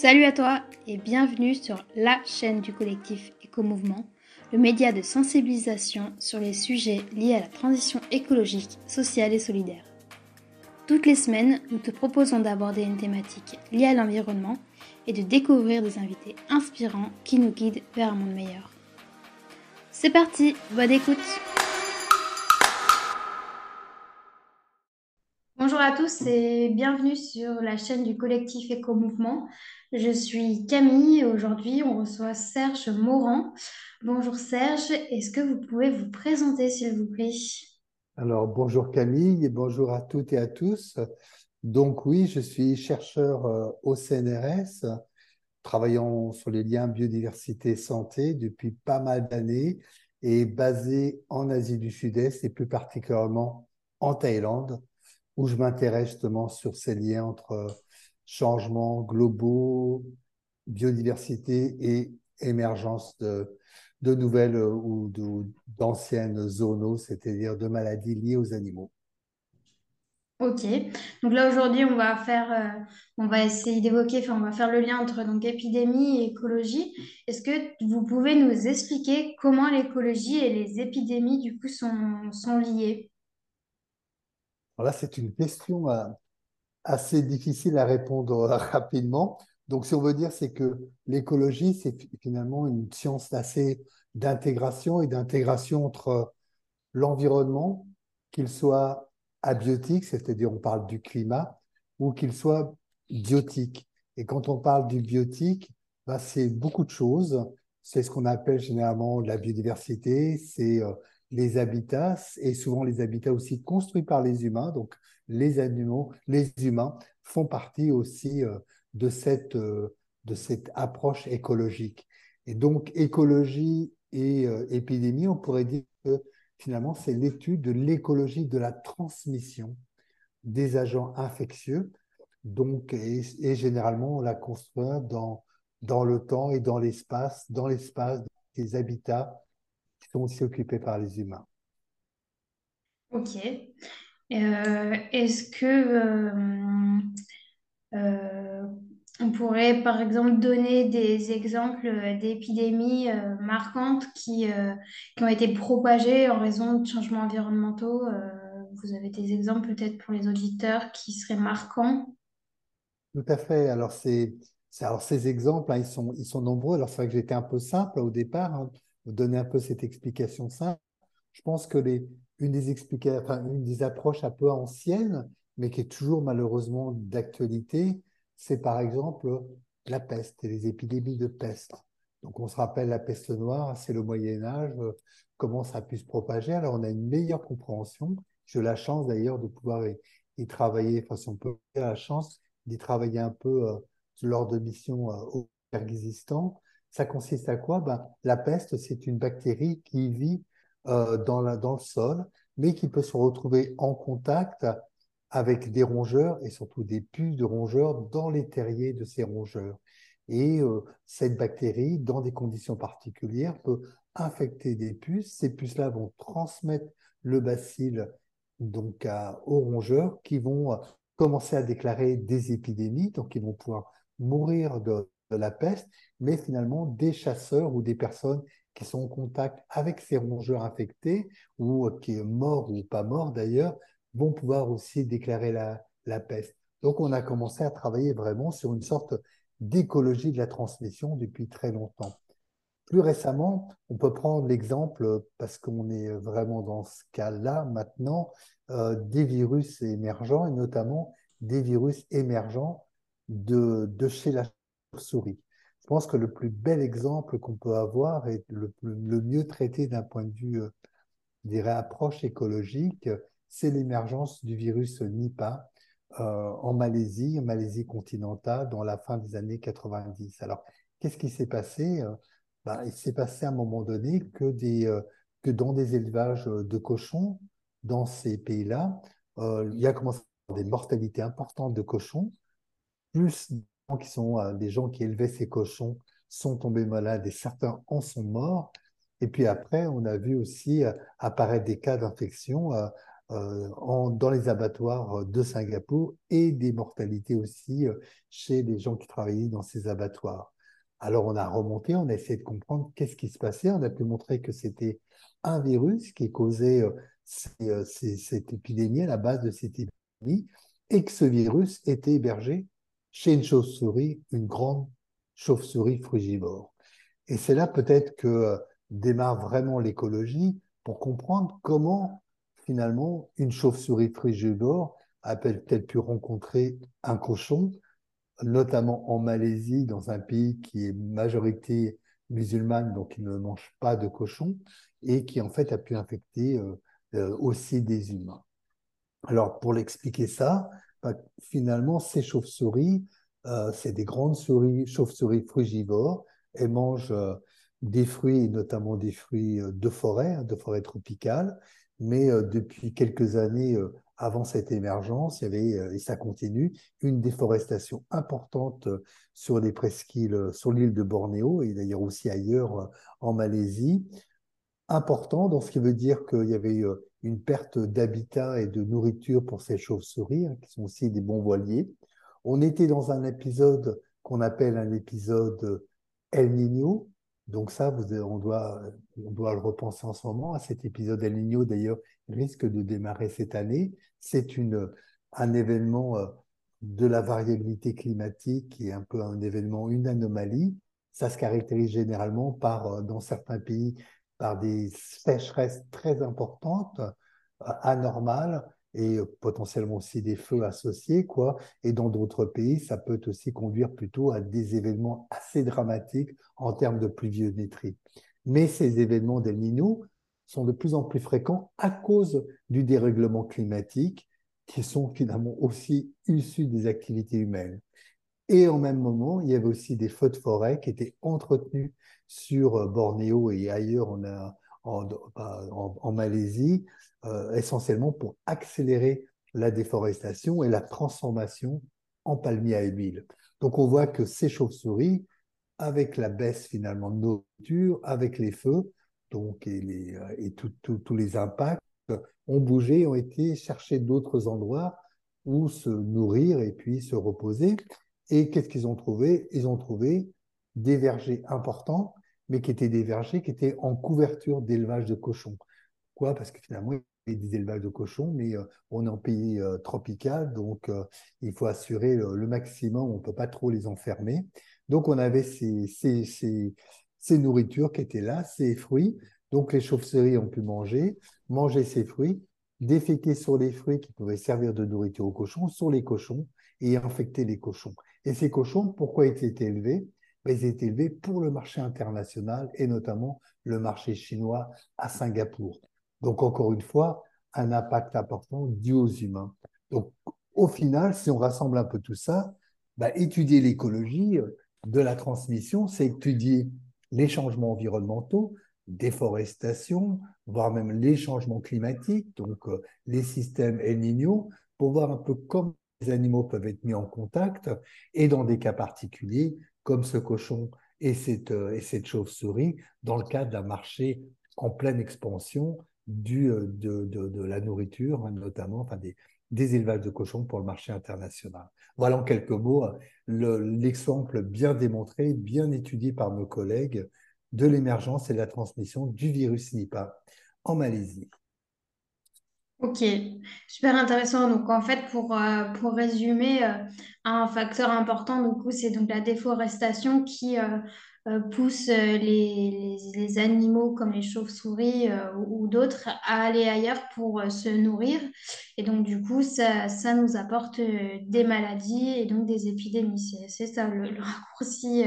Salut à toi et bienvenue sur la chaîne du collectif Écomouvement, le média de sensibilisation sur les sujets liés à la transition écologique, sociale et solidaire. Toutes les semaines, nous te proposons d'aborder une thématique liée à l'environnement et de découvrir des invités inspirants qui nous guident vers un monde meilleur. C'est parti, bonne écoute! Bonjour à tous et bienvenue sur la chaîne du collectif Écomouvement. Je suis Camille et aujourd'hui on reçoit Serge Morand. Bonjour Serge, est-ce que vous pouvez vous présenter s'il vous plaît? Alors bonjour Camille et bonjour à toutes et à tous. Donc oui, je suis chercheur au CNRS, travaillant sur les liens biodiversité-santé depuis pas mal d'années et basé en Asie du Sud-Est et plus particulièrement en Thaïlande, où je m'intéresse justement sur ces liens entre changements globaux, biodiversité et émergence de nouvelles ou d'anciennes zoonoses, c'est-à-dire de maladies liées aux animaux. Ok, donc là aujourd'hui on va faire le lien entre donc épidémie et écologie. Est-ce que vous pouvez nous expliquer comment l'écologie et les épidémies du coup sont liées? Alors là, c'est une question assez difficile à répondre rapidement. Donc, si on veut dire, c'est que l'écologie, c'est finalement une science assez d'intégration et d'intégration entre l'environnement, qu'il soit abiotique, c'est-à-dire on parle du climat, ou qu'il soit biotique. Et quand on parle du biotique, c'est beaucoup de choses. C'est ce qu'on appelle généralement la biodiversité, c'est les habitats, et souvent les habitats aussi construits par les humains, donc les animaux, les humains font partie aussi de cette approche écologique. Et donc écologie et épidémie, on pourrait dire que finalement c'est l'étude de l'écologie de la transmission des agents infectieux, donc, et généralement on la construit dans le temps et dans l'espace des habitats qui sont aussi occupés par les humains. Ok. Est-ce que on pourrait, par exemple, donner des exemples d'épidémies marquantes qui ont été propagées en raison de changements environnementaux? Vous avez des exemples peut-être pour les auditeurs qui seraient marquants? Tout à fait. Alors, ces exemples, hein, ils sont nombreux. Alors, c'est vrai que j'étais un peu simple au départ, hein. Vous donner un peu cette explication simple. Je pense que une des approches un peu anciennes, mais qui est toujours malheureusement d'actualité, c'est par exemple la peste et les épidémies de peste. Donc on se rappelle la peste noire, c'est le Moyen-Âge, comment ça a pu se propager. Alors on a une meilleure compréhension. J'ai la chance d'ailleurs de pouvoir y travailler, enfin si on peut dire la chance d'y travailler un peu lors de missions au Kirghizistan. Ça consiste à quoi? La peste, c'est une bactérie qui vit dans le sol, mais qui peut se retrouver en contact avec des rongeurs et surtout des puces de rongeurs dans les terriers de ces rongeurs. Et cette bactérie, dans des conditions particulières, peut infecter des puces. Ces puces-là vont transmettre le bacille donc, aux rongeurs qui vont commencer à déclarer des épidémies, donc ils vont pouvoir mourir de la peste, mais finalement des chasseurs ou des personnes qui sont en contact avec ces rongeurs infectés ou qui sont morts ou pas morts d'ailleurs, vont pouvoir aussi déclarer la peste. Donc on a commencé à travailler vraiment sur une sorte d'écologie de la transmission depuis très longtemps. Plus récemment, on peut prendre l'exemple, parce qu'on est vraiment dans ce cas-là maintenant, des virus émergents et notamment des virus émergents de chez la souris. Je pense que le plus bel exemple qu'on peut avoir et le mieux traité d'un point de vue, je dirais, approche écologique, c'est l'émergence du virus Nipah en Malaisie continentale, dans la fin des années 90. Alors, qu'est-ce qui s'est passé? Il s'est passé à un moment donné que dans des élevages de cochons, dans ces pays-là, il y a commencé à y avoir des mortalités importantes de cochons, plus qui sont des gens qui élevaient ces cochons sont tombés malades et certains en sont morts. Et puis après, on a vu aussi apparaître des cas d'infection dans les abattoirs de Singapour et des mortalités aussi chez les gens qui travaillaient dans ces abattoirs. Alors on a remonté, on a essayé de comprendre qu'est-ce qui se passait, on a pu montrer que c'était un virus qui causait cette épidémie, à la base de cette épidémie, et que ce virus était hébergé chez une chauve-souris, une grande chauve-souris frugivore. Et c'est là peut-être que démarre vraiment l'écologie, pour comprendre comment finalement une chauve-souris frugivore a peut-être pu rencontrer un cochon, notamment en Malaisie, dans un pays qui est majorité musulmane, donc qui ne mange pas de cochon, et qui en fait a pu infecter aussi des humains. Alors pour l'expliquer ça, finalement ces chauves-souris, c'est des grandes chauves-souris frugivores, elles mangent des fruits, notamment des fruits de forêt tropicale, mais depuis quelques années avant cette émergence, il y avait, et ça continue, une déforestation importante sur les presqu'îles, sur l'île de Bornéo, et d'ailleurs aussi ailleurs en Malaisie, important, donc ce qui veut dire qu'il y avait une perte d'habitat et de nourriture pour ces chauves-souris, qui sont aussi des bons voiliers. On était dans un épisode qu'on appelle un épisode El Niño, donc ça, on doit le repenser en ce moment. Cet épisode El Niño, d'ailleurs, risque de démarrer cette année. C'est un événement de la variabilité climatique qui est un peu un événement, une anomalie. Ça se caractérise généralement par, dans certains pays, par des sécheresses très importantes, anormales, et potentiellement aussi des feux associés, quoi. Et dans d'autres pays, ça peut aussi conduire plutôt à des événements assez dramatiques en termes de pluviométrie. Mais ces événements d'El Niño sont de plus en plus fréquents à cause du dérèglement climatique, qui sont finalement aussi issus des activités humaines. Et en même moment, il y avait aussi des feux de forêt qui étaient entretenus sur Bornéo et ailleurs en Malaisie, essentiellement pour accélérer la déforestation et la transformation en palmiers à huile. Donc on voit que ces chauves-souris, avec la baisse finalement de nourriture, avec les feux donc, et tous les impacts, ont bougé, ont été chercher d'autres endroits où se nourrir et puis se reposer. Et qu'est-ce qu'ils ont trouvé? Ils ont trouvé des vergers importants, mais qui étaient des vergers qui étaient en couverture d'élevage de cochons. Pourquoi? Parce que finalement, il y a des élevages de cochons, mais on est en pays tropical, donc il faut assurer le maximum, on ne peut pas trop les enfermer. Donc on avait ces nourritures qui étaient là, ces fruits. Donc les chauves-souris ont pu manger ces fruits, déféquer sur les fruits qui pouvaient servir de nourriture aux cochons, sur les cochons, et infecter les cochons. Et ces cochons, pourquoi ils étaient élevés? Ils étaient élevés pour le marché international et notamment le marché chinois à Singapour. Donc encore une fois, un impact important dû aux humains. Donc au final, si on rassemble un peu tout ça, étudier l'écologie de la transmission, c'est étudier les changements environnementaux, déforestation, voire même les changements climatiques, donc les systèmes El Niño, pour voir un peu comment les animaux peuvent être mis en contact et dans des cas particuliers, comme ce cochon et cette chauve-souris, dans le cadre d'un marché en pleine expansion de la nourriture, notamment des élevages de cochons pour le marché international. Voilà en quelques mots l'exemple bien démontré, bien étudié par nos collègues de l'émergence et de la transmission du virus Nipah en Malaisie. Ok, super intéressant. Donc en fait, pour résumer, un facteur important du coup, c'est donc la déforestation qui pousse les animaux comme les chauves-souris ou d'autres à aller ailleurs pour se nourrir. Et donc du coup, ça nous apporte des maladies et donc des épidémies. C'est ça le raccourci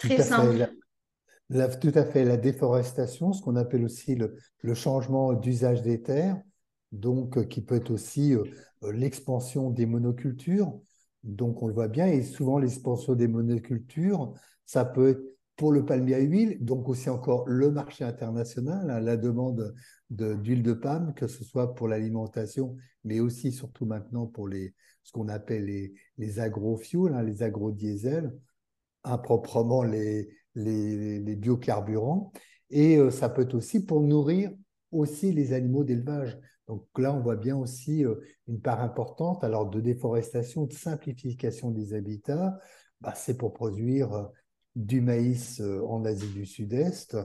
très simple. Tout à fait, la déforestation, ce qu'on appelle aussi le changement d'usage des terres, donc qui peut être aussi l'expansion des monocultures. Donc on le voit bien, et souvent l'expansion des monocultures, ça peut être pour le palmier à huile, donc aussi encore le marché international, hein, la demande d'huile de palme, que ce soit pour l'alimentation, mais aussi surtout maintenant pour ce qu'on appelle les agrofuels, hein, les agrodiesels, improprement les biocarburants, et ça peut être aussi pour nourrir aussi les animaux d'élevage. Donc là, on voit bien aussi une part importante alors de déforestation, de simplification des habitats. Bah, c'est pour produire du maïs en Asie du Sud-Est.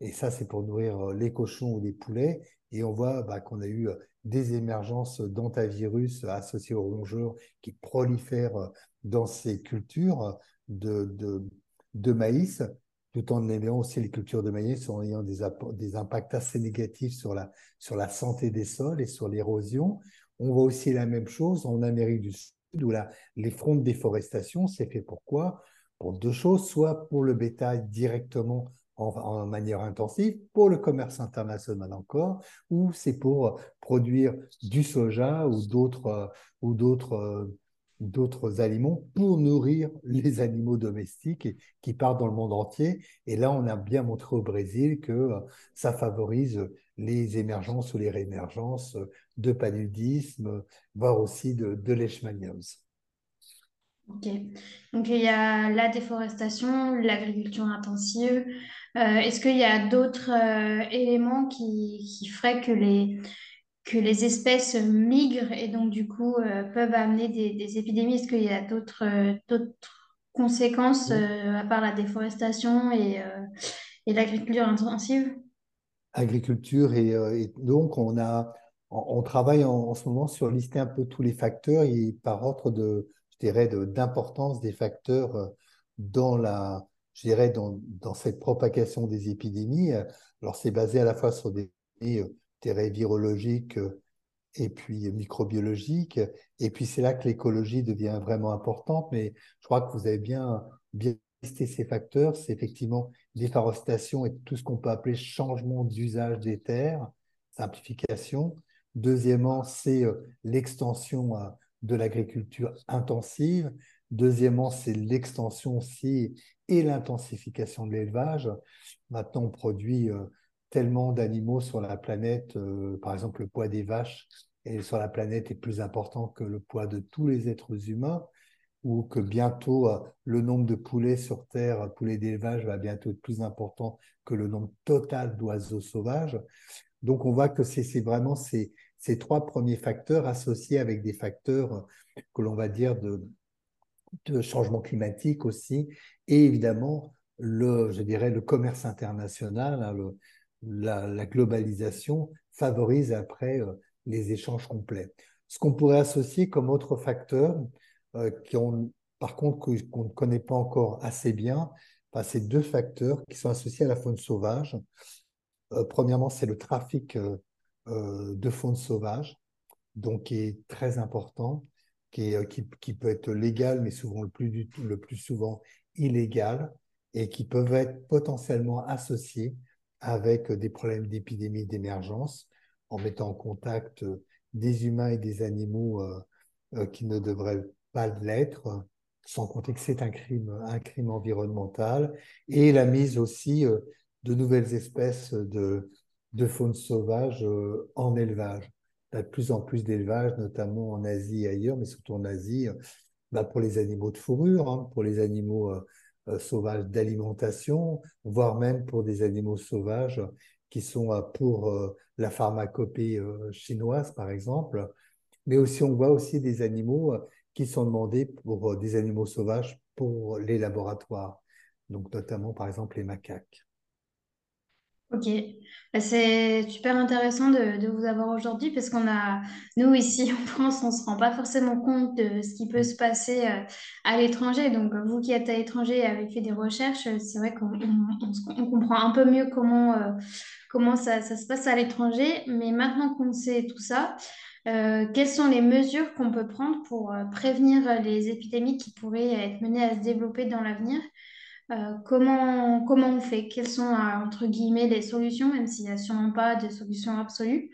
Et ça, c'est pour nourrir les cochons ou les poulets. Et on voit qu'on a eu des émergences d'antivirus associés aux rongeurs qui prolifèrent dans ces cultures de maïs, tout en ayant aussi les cultures de maïs, en ayant des impacts assez négatifs sur la santé des sols et sur l'érosion. On voit aussi la même chose en Amérique du Sud, où les fronts de déforestation, c'est fait pourquoi? Pour deux choses, soit pour le bétail directement en manière intensive, pour le commerce international encore, ou c'est pour produire du soja ou d'autres aliments pour nourrir les animaux domestiques qui partent dans le monde entier. Et là, on a bien montré au Brésil que ça favorise les émergences ou les réémergences de paludisme, voire aussi de leishmaniose. Ok, donc il y a la déforestation, l'agriculture intensive. Est-ce qu'il y a d'autres éléments qui feraient que les espèces migrent et donc du coup peuvent amener des épidémies? Est-ce qu'il y a d'autres conséquences à part la déforestation et l'agriculture intensive? Agriculture et donc on travaille en ce moment sur lister un peu tous les facteurs et par ordre d'importance des facteurs dans cette propagation des épidémies. Alors, c'est basé à la fois sur des épidémies virologiques et puis microbiologiques. Et puis, c'est là que l'écologie devient vraiment importante. Mais je crois que vous avez bien listé ces facteurs. C'est effectivement déforestation et tout ce qu'on peut appeler changement d'usage des terres, simplification. Deuxièmement, c'est l'extension de l'agriculture intensive. Deuxièmement, c'est l'extension aussi et l'intensification de l'élevage. Maintenant, on produit tellement d'animaux sur la planète, par exemple le poids des vaches sur la planète est plus important que le poids de tous les êtres humains, ou que bientôt le nombre de poulets sur terre, poulets d'élevage, va bientôt être plus important que le nombre total d'oiseaux sauvages. Donc, on voit que c'est vraiment ces trois premiers facteurs associés avec des facteurs que l'on va dire de changement climatique aussi, et évidemment le commerce international, la globalisation favorise après les échanges complets. Ce qu'on pourrait associer comme autre facteur, qu'on ne connaît pas encore assez bien, c'est deux facteurs qui sont associés à la faune sauvage. Premièrement, c'est le trafic de faune sauvage, donc qui est très important, qui peut être légal, mais souvent le plus souvent illégal, et qui peuvent être potentiellement associés avec des problèmes d'épidémie d'émergence, en mettant en contact des humains et des animaux qui ne devraient pas l'être, sans compter que c'est un crime environnemental, et la mise aussi de nouvelles espèces de faune sauvage en élevage. Il y a de plus en plus d'élevages, notamment en Asie et ailleurs, mais surtout en Asie, pour les animaux de fourrure, pour les animaux sauvages d'alimentation, voire même pour des animaux sauvages qui sont pour la pharmacopée chinoise, par exemple. Mais aussi, on voit aussi des animaux qui sont demandés pour des animaux sauvages pour les laboratoires, donc notamment, par exemple, les macaques. Ok, c'est super intéressant de vous avoir aujourd'hui parce nous ici en France, on ne se rend pas forcément compte de ce qui peut se passer à l'étranger. Donc vous qui êtes à l'étranger et avez fait des recherches, c'est vrai qu'on comprend un peu mieux comment ça se passe à l'étranger. Mais maintenant qu'on sait tout ça, quelles sont les mesures qu'on peut prendre pour prévenir les épidémies qui pourraient être menées à se développer dans l'avenir ? Comment on fait? Quelles sont, entre guillemets, les solutions, même s'il n'y a sûrement pas de solution absolue,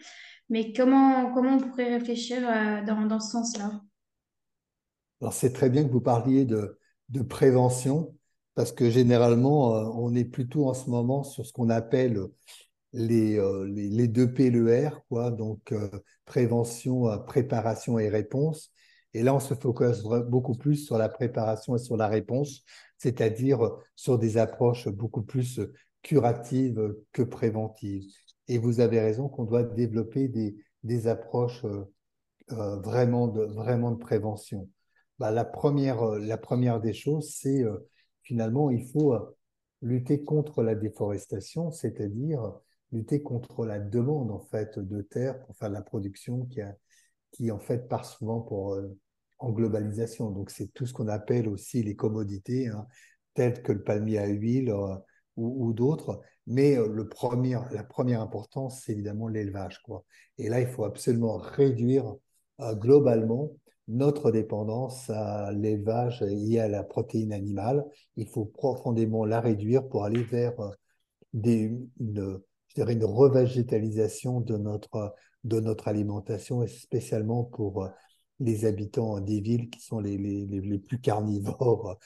mais comment on pourrait réfléchir dans ce sens-là? Alors, c'est très bien que vous parliez de prévention, parce que généralement, on est plutôt en ce moment sur ce qu'on appelle les deux P, le R, donc prévention, préparation et réponse. Et là, on se focus beaucoup plus sur la préparation et sur la réponse, c'est-à-dire sur des approches beaucoup plus curatives que préventives. Et vous avez raison qu'on doit développer des, des approches vraiment de prévention? Bah, la première des choses, c'est finalement, il faut lutter contre la déforestation, c'est-à-dire lutter contre la demande en fait de terre pour faire de la production qui en fait part souvent pour en globalisation. Donc c'est tout ce qu'on appelle aussi les commodités, hein, telles que le palmier à huile ou d'autres. Mais la première importance, c'est évidemment l'élevage, quoi. Et là, il faut absolument réduire globalement notre dépendance à l'élevage lié à la protéine animale. Il faut profondément la réduire pour aller vers une revégétalisation de notre alimentation, et spécialement pour les habitants des villes qui sont les plus carnivores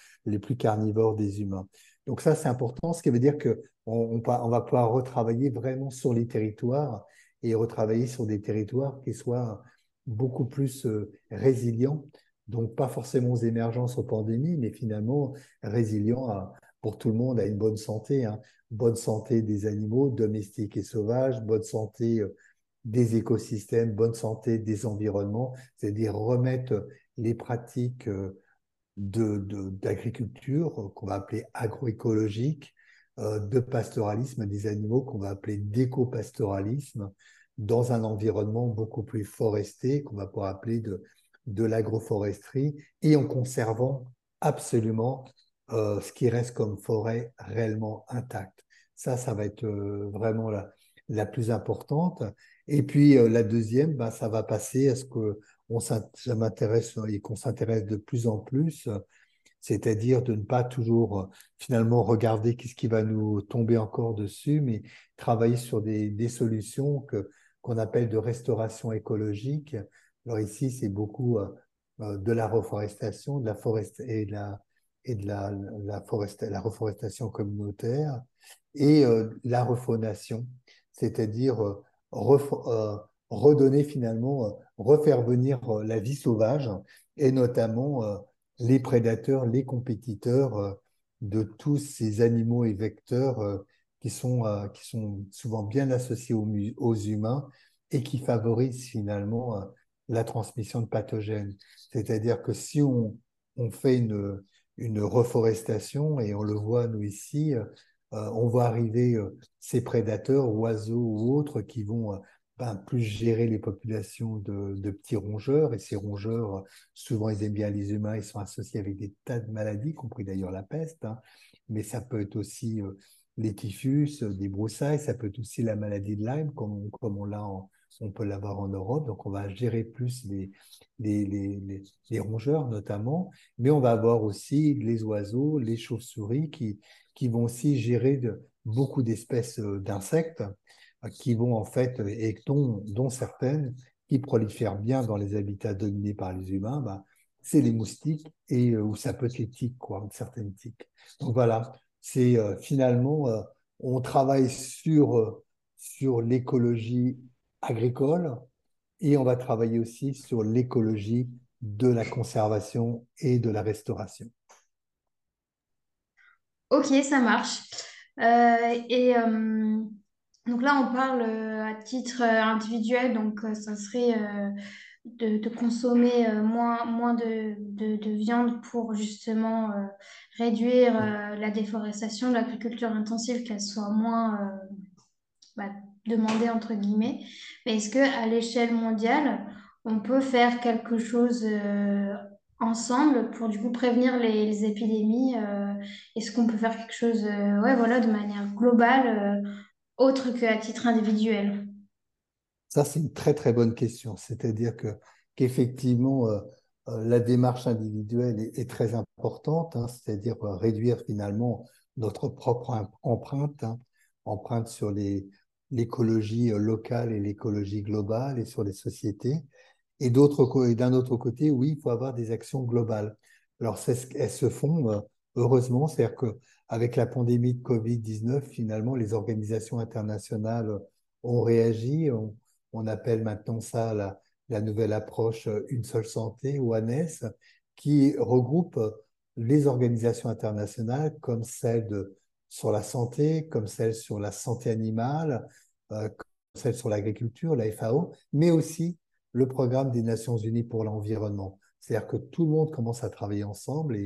des humains. Donc ça, c'est important, ce qui veut dire qu'on va pouvoir retravailler vraiment sur les territoires et retravailler sur des territoires qui soient beaucoup plus résilients, donc pas forcément aux émergences, aux pandémies, mais finalement résilients pour tout le monde, à une bonne santé, hein. Bonne santé des animaux domestiques et sauvages, bonne santé des écosystèmes, bonne santé des environnements, c'est-à-dire remettre les pratiques d'agriculture qu'on va appeler agroécologique, de pastoralisme des animaux qu'on va appeler d'éco-pastoralisme, dans un environnement beaucoup plus foresté, qu'on va pouvoir appeler de l'agroforesterie, et en conservant absolument ce qui reste comme forêt réellement intacte. Ça va être vraiment la plus importante. Et puis la deuxième, ben, ça va passer à ce qu'on s'intéresse et qu'on s'intéresse de plus en plus, c'est-à-dire de ne pas toujours finalement regarder qu'est-ce qui va nous tomber encore dessus, mais travailler sur des solutions qu'on appelle de restauration écologique. Alors ici, c'est beaucoup de la reforestation, de la forest et de la reforestation communautaire et la refaunation, c'est-à-dire redonner finalement, refaire venir la vie sauvage et notamment les prédateurs, les compétiteurs de tous ces animaux et vecteurs qui sont souvent bien associés aux humains et qui favorisent finalement la transmission de pathogènes. C'est-à-dire que si on fait une reforestation, et on le voit nous ici, on voit arriver ces prédateurs, oiseaux ou autres, qui vont plus gérer les populations de petits rongeurs, et ces rongeurs, souvent ils aiment bien les humains, ils sont associés avec des tas de maladies, y compris d'ailleurs la peste, hein, mais ça peut être aussi les typhus, des broussailles, ça peut être aussi la maladie de Lyme, comme on peut l'avoir en Europe, donc on va gérer plus les rongeurs notamment, mais on va avoir aussi les oiseaux, les chauves-souris qui vont aussi gérer beaucoup d'espèces d'insectes qui vont en fait, et dont certaines qui prolifèrent bien dans les habitats dominés par les humains, bah, c'est les moustiques et ou ça peut être les tiques, quoi, certaines tiques. Donc voilà, c'est finalement, on travaille sur l'écologie agricole, et on va travailler aussi sur l'écologie de la conservation et de la restauration. Ok, ça marche. Donc là, on parle à titre individuel, donc ça serait de consommer moins de viande pour justement réduire la déforestation, l'agriculture intensive, qu'elle soit moins demandée entre guillemets. Mais est-ce qu'à l'échelle mondiale, on peut faire quelque chose ensemble pour du coup prévenir les épidémies? Est-ce qu'on peut faire quelque chose de manière globale, autre qu'à titre individuel? Ça, c'est une très très bonne question. C'est-à-dire qu'effectivement, la démarche individuelle est très importante, hein, c'est-à-dire réduire finalement notre propre empreinte, hein, empreinte sur l'écologie locale et l'écologie globale et sur les sociétés. Et d'un autre côté, oui, il faut avoir des actions globales. Alors, elles se font heureusement, c'est-à-dire qu'avec la pandémie de Covid-19, finalement, les organisations internationales ont réagi. On appelle maintenant ça la nouvelle approche Une seule santé, ou ANES, qui regroupe les organisations internationales comme celle sur la santé, comme celle sur la santé animale, comme celle sur l'agriculture, la FAO, mais aussi le programme des Nations Unies pour l'environnement. C'est-à-dire que tout le monde commence à travailler ensemble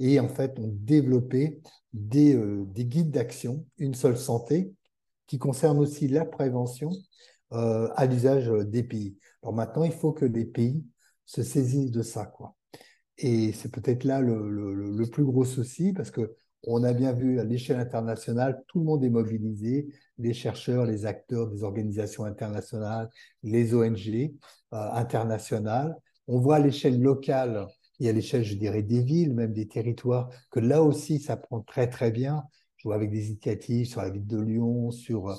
et en fait, on développé des guides d'action, une seule santé, qui concerne aussi la prévention à l'usage des pays. Alors maintenant, il faut que les pays se saisissent de ça, quoi. Et c'est peut-être là le plus gros souci, parce qu'on a bien vu à l'échelle internationale, tout le monde est mobilisé, les chercheurs, les acteurs des organisations internationales, les ONG internationales. On voit à l'échelle locale et à l'échelle, je dirais, des villes, même des territoires, que là aussi, ça prend très, très bien. Je vois avec des initiatives sur la ville de Lyon, sur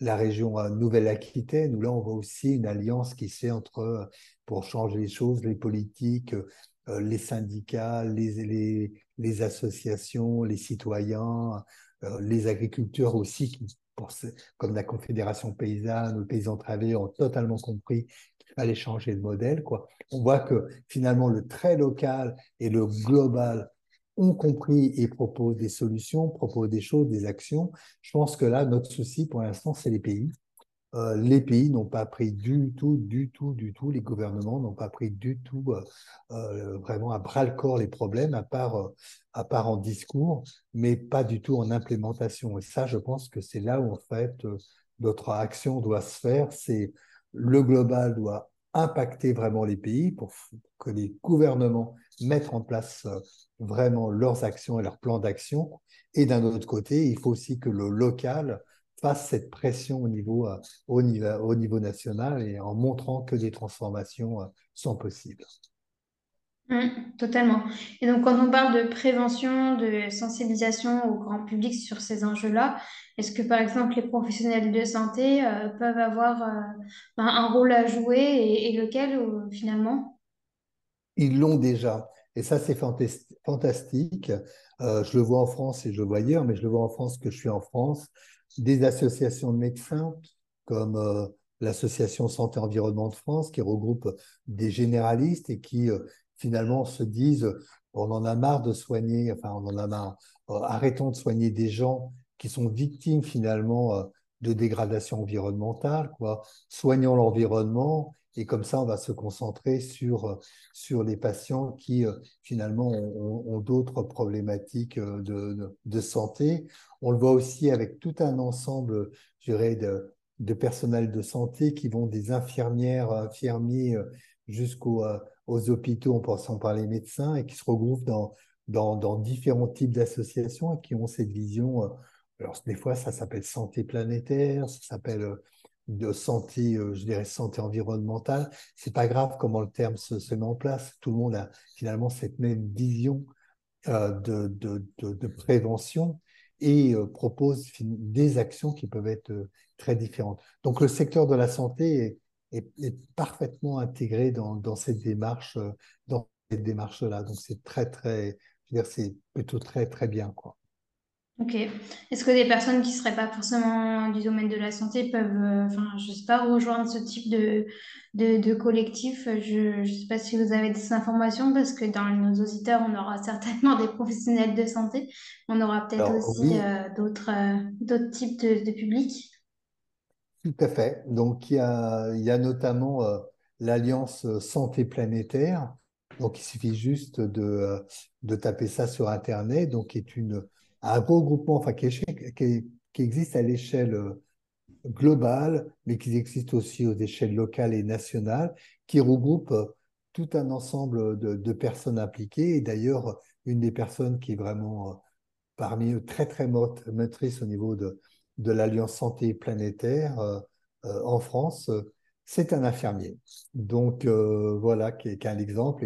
la région Nouvelle-Aquitaine, où là, on voit aussi une alliance qui se fait entre, pour changer les choses, les politiques, les syndicats, les associations, les citoyens, les agriculteurs aussi, qui, comme la Confédération paysanne, le paysan travailleur, ont totalement compris qu'il fallait changer de modèle, quoi. On voit que finalement, le très local et le global ont compris et proposent des solutions, proposent des choses, des actions. Je pense que là, notre souci, pour l'instant, c'est les pays. Les pays n'ont pas pris du tout, les gouvernements n'ont pas pris du tout vraiment à bras-le-corps les problèmes, à part en discours, mais pas du tout en implémentation. Et ça, je pense que c'est là où, en fait, notre action doit se faire. C'est le global doit impacter vraiment les pays pour que les gouvernements mettent en place vraiment leurs actions et leurs plans d'action. Et d'un autre côté, il faut aussi que le local fasse cette pression au niveau national et en montrant que des transformations sont possibles. Totalement. Et donc, quand on parle de prévention, de sensibilisation au grand public sur ces enjeux-là, est-ce que, par exemple, les professionnels de santé peuvent avoir un rôle à jouer et lequel, finalement? Ils l'ont déjà. Et ça, c'est fantastique. Je le vois en France et je le vois ailleurs, mais je le vois en France que je suis en France. Des associations de médecins comme l'association Santé-Environnement de France qui regroupe des généralistes et qui finalement se disent on en a marre de soigner, enfin on en a marre, arrêtons de soigner des gens qui sont victimes finalement de dégradation environnementale, quoi. Soignons l'environnement et comme ça on va se concentrer sur les patients qui finalement ont d'autres problématiques de santé. On le voit aussi avec tout un ensemble, je dirais, de personnel de santé qui vont des infirmières, infirmiers jusqu'aux hôpitaux en passant par les médecins et qui se regroupent dans différents types d'associations et qui ont cette vision. Alors des fois ça s'appelle santé planétaire, ça s'appelle de santé, je dirais santé environnementale. C'est pas grave comment le terme se met en place. Tout le monde a finalement cette même vision de prévention et propose des actions qui peuvent être très différentes. Donc le secteur de la santé est parfaitement intégré dans cette démarche-là. Donc c'est plutôt très très bien, quoi. Ok. Est-ce que des personnes qui ne seraient pas forcément du domaine de la santé peuvent, je sais pas, rejoindre ce type de collectif? Je ne sais pas si vous avez des informations, parce que dans nos auditeurs, on aura certainement des professionnels de santé. On aura peut-être aussi d'autres types de publics. Tout à fait. Donc, il y a notamment l'Alliance Santé Planétaire. Donc, il suffit juste de taper ça sur Internet, donc qui est un regroupement qui existe à l'échelle globale, mais qui existe aussi aux échelles locales et nationales, qui regroupe tout un ensemble de personnes impliquées. Et d'ailleurs, une des personnes qui est vraiment parmi eux très, très motrice au niveau de l'Alliance Santé Planétaire en France, c'est un infirmier. Donc, voilà, qui est un exemple.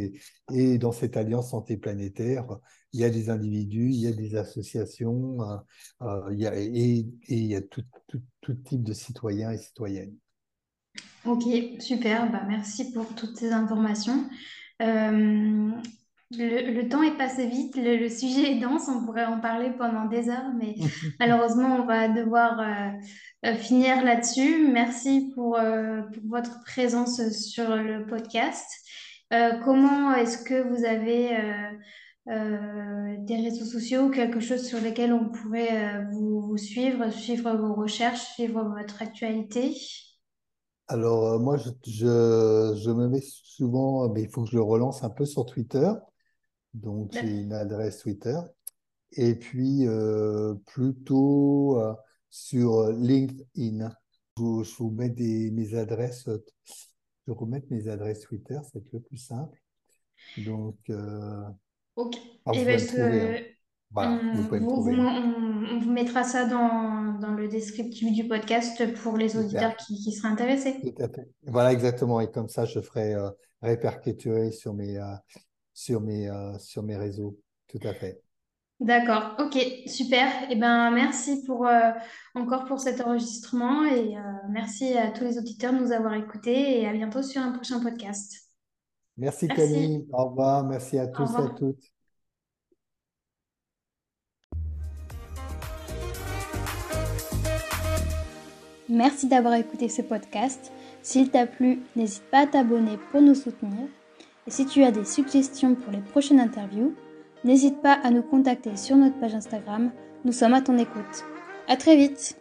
Et dans cette Alliance Santé Planétaire, il y a des individus, il y a des associations, il y a tout type de citoyens et citoyennes. Ok, super. Bah, merci pour toutes ces informations. Le temps est passé vite, le sujet est dense, on pourrait en parler pendant des heures, mais malheureusement, on va devoir finir là-dessus. Merci pour votre présence sur le podcast. Comment est-ce que vous avez des réseaux sociaux ou quelque chose sur lequel on pourrait vous suivre, suivre vos recherches, suivre votre actualité? Alors, moi, je me mets souvent, mais il faut que je le relance un peu sur Twitter. Donc, j'ai une adresse Twitter. Et puis, plutôt sur LinkedIn. Je vous mets mes adresses. Je vais remettre mes adresses Twitter, c'est le plus simple. Donc, ok. Et ben, voilà, on vous mettra ça dans le descriptif du podcast pour les auditeurs qui seraient intéressés. Tout à fait. Voilà, exactement. Et comme ça, je ferai répercuter sur mes réseaux. Tout à fait. D'accord. Ok. Super. Eh ben, merci encore pour cet enregistrement et merci à tous les auditeurs de nous avoir écoutés et à bientôt sur un prochain podcast. Merci. Camille. Au revoir. Merci à tous et à toutes. Merci d'avoir écouté ce podcast. S'il t'a plu, n'hésite pas à t'abonner pour nous soutenir. Et si tu as des suggestions pour les prochaines interviews, n'hésite pas à nous contacter sur notre page Instagram. Nous sommes à ton écoute. À très vite!